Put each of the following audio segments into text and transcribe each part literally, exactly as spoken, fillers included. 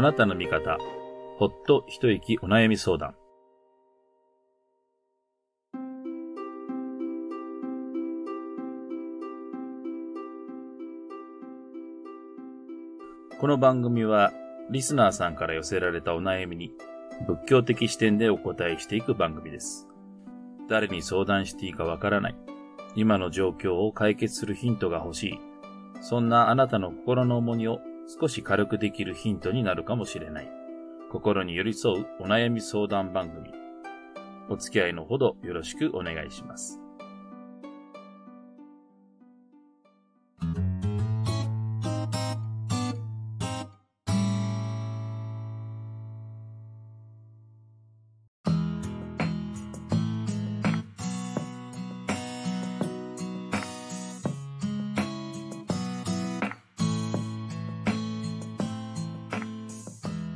あなたの味方、ほっと一息お悩み相談。この番組はリスナーさんから寄せられたお悩みに仏教的視点でお答えしていく番組です。誰に相談していいかわからない。今の状況を解決するヒントが欲しい。そんなあなたの心の重荷を少し軽くできるヒントになるかもしれない。心に寄り添うお悩み相談番組。お付き合いのほどよろしくお願いします。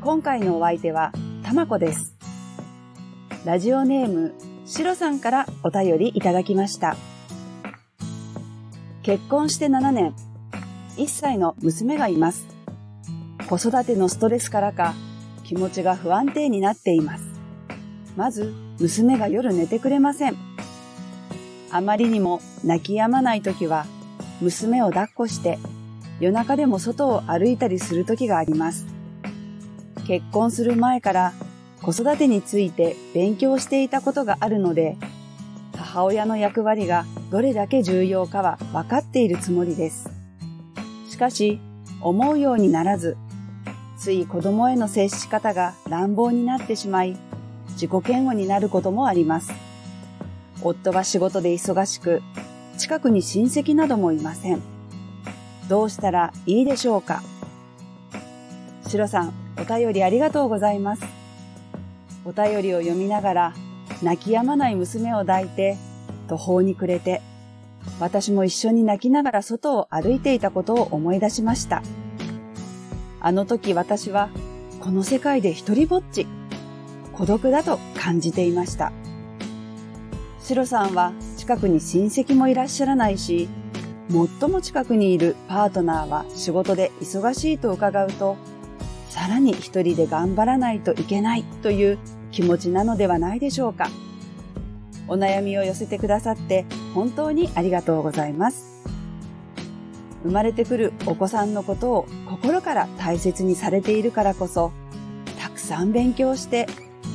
今回のお相手はたまこです。ラジオネームしろさんからお便りいただきました。結婚してななねん、いっさいの娘がいます。子育てのストレスからか気持ちが不安定になっています。まず娘が夜寝てくれません。あまりにも泣き止まないときは娘を抱っこして夜中でも外を歩いたりするときがあります。結婚する前から子育てについて勉強していたことがあるので、母親の役割がどれだけ重要かは分かっているつもりです。しかし、思うようにならず、つい子供への接し方が乱暴になってしまい、自己嫌悪になることもあります。夫は仕事で忙しく、近くに親戚などもいません。どうしたらいいでしょうか。しろさん、お便りありがとうございます。お便りを読みながら、泣き止まない娘を抱いて、途方に暮れて、私も一緒に泣きながら外を歩いていたことを思い出しました。あの時私は、この世界で一人ぼっち、孤独だと感じていました。シロさんは近くに親戚もいらっしゃらないし、最も近くにいるパートナーは仕事で忙しいと伺うと、さらに一人で頑張らないといけないという気持ちなのではないでしょうか。お悩みを寄せてくださって本当にありがとうございます。生まれてくるお子さんのことを心から大切にされているからこそ、たくさん勉強して、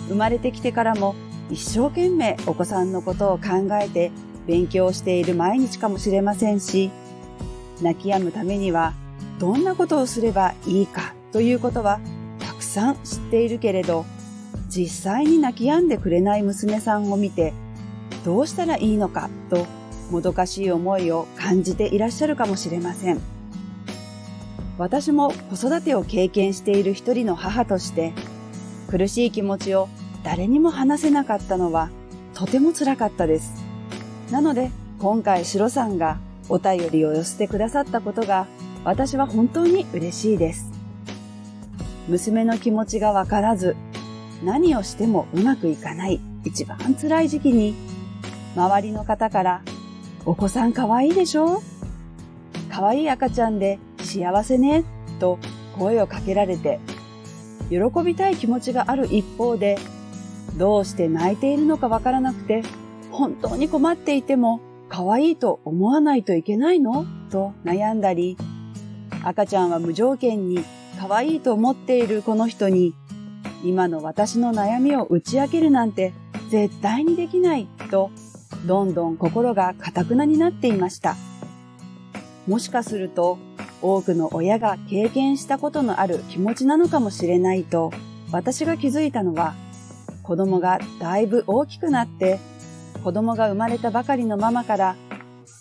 生まれてきてからも一生懸命お子さんのことを考えて勉強している毎日かもしれませんし、泣き止むためにはどんなことをすればいいか、ということはたくさん知っているけれど、実際に泣き止んでくれない娘さんを見て、どうしたらいいのかともどかしい思いを感じていらっしゃるかもしれません。私も子育てを経験している一人の母として、苦しい気持ちを誰にも話せなかったのはとても辛かったです。なので今回しろさんがお便りを寄せてくださったことが私は本当に嬉しいです。娘の気持ちがわからず、何をしてもうまくいかない一番辛い時期に、周りの方から、お子さんかわいいでしょ？かわいい赤ちゃんで幸せね、と声をかけられて、喜びたい気持ちがある一方で、どうして泣いているのかわからなくて、本当に困っていても、かわいいと思わないといけないの？と悩んだり、赤ちゃんは無条件に、可愛いと思っているこの人に今の私の悩みを打ち明けるなんて絶対にできないとどんどん心が固くなになっていました。もしかすると多くの親が経験したことのある気持ちなのかもしれないと私が気づいたのは、子供がだいぶ大きくなって子供が生まれたばかりのママから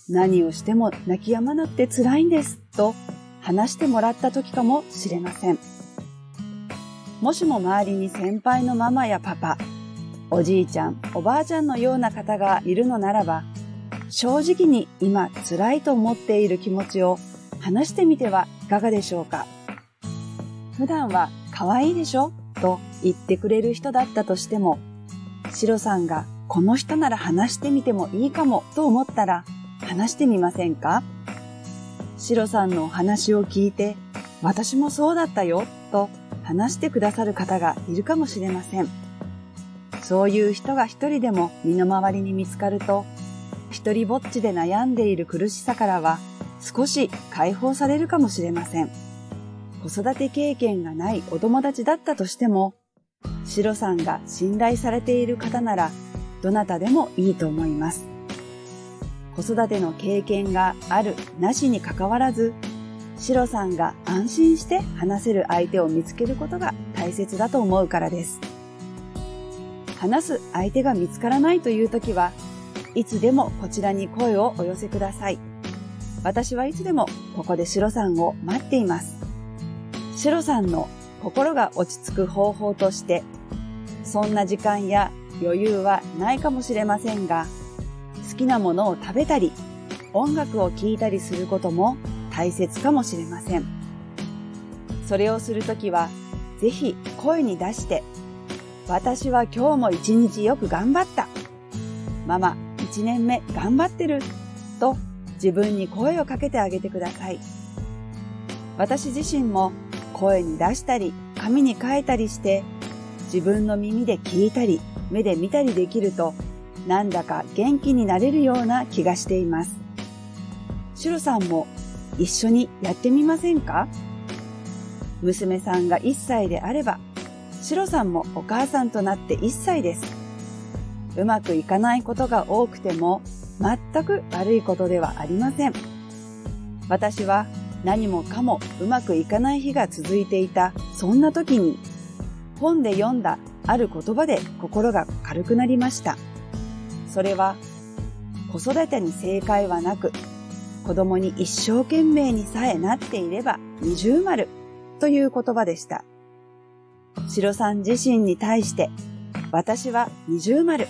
何をしても泣き止まなくて辛いんですと話してもらった時かもしれません。もしも周りに先輩のママやパパ、おじいちゃん、おばあちゃんのような方がいるのならば、正直に今辛いと思っている気持ちを話してみてはいかがでしょうか。普段は可愛いでしょと言ってくれる人だったとしても、シロさんがこの人なら話してみてもいいかもと思ったら話してみませんか。シロさんのお話を聞いて、私もそうだったよと話してくださる方がいるかもしれません。そういう人が一人でも身の回りに見つかると、一人ぼっちで悩んでいる苦しさからは少し解放されるかもしれません。子育て経験がないお友達だったとしても、シロさんが信頼されている方ならどなたでもいいと思います。子育ての経験があるなしにかかわらず、シロさんが安心して話せる相手を見つけることが大切だと思うからです。話す相手が見つからないというときは、いつでもこちらに声をお寄せください。私はいつでもここでシロさんを待っています。シロさんの心が落ち着く方法として、そんな時間や余裕はないかもしれませんが、好きなものを食べたり、音楽を聴いたりすることも大切かもしれません。それをするときは、ぜひ声に出して、私は今日も一日よく頑張った。ママ、一年目頑張ってる。と自分に声をかけてあげてください。私自身も声に出したり、紙に書いたりして、自分の耳で聞いたり、目で見たりできると、なんだか元気になれるような気がしています。シロさんも一緒にやってみませんか？娘さんがいっさいであれば、シロさんもお母さんとなっていっさいです。うまくいかないことが多くても、全く悪いことではありません。私は何もかもうまくいかない日が続いていた、そんな時に、本で読んだある言葉で心が軽くなりました。それは、子育てに正解はなく、子供に一生懸命にさえなっていれば二重丸という言葉でした。シロさん自身に対して、私は二重丸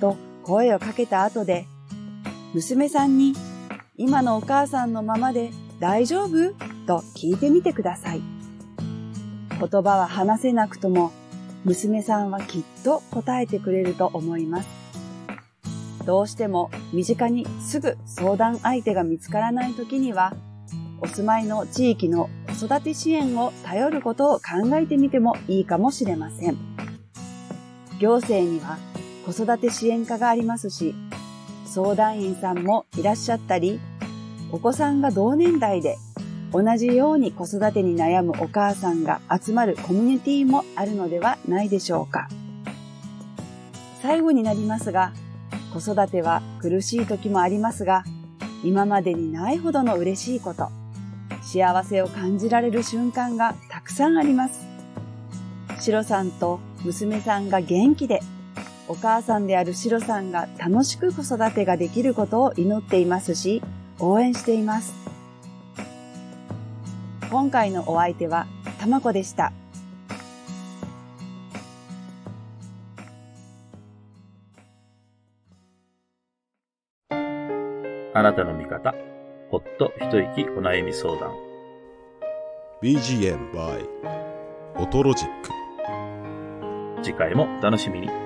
と声をかけた後で、娘さんに、今のお母さんのままで大丈夫？と聞いてみてください。言葉は話せなくとも、娘さんはきっと答えてくれると思います。どうしても身近にすぐ相談相手が見つからないときには、お住まいの地域の子育て支援を頼ることを考えてみてもいいかもしれません。行政には子育て支援課がありますし、相談員さんもいらっしゃったり、お子さんが同年代で同じように子育てに悩むお母さんが集まるコミュニティもあるのではないでしょうか。最後になりますが、子育ては苦しい時もありますが、今までにないほどの嬉しいこと、幸せを感じられる瞬間がたくさんあります。シロさんと娘さんが元気で、お母さんであるシロさんが楽しく子育てができることを祈っていますし、応援しています。今回のお相手はたまこでした。あなたの味方、ほっと一息お悩み相談。ビージーエム by オトロジック。次回もお楽しみに。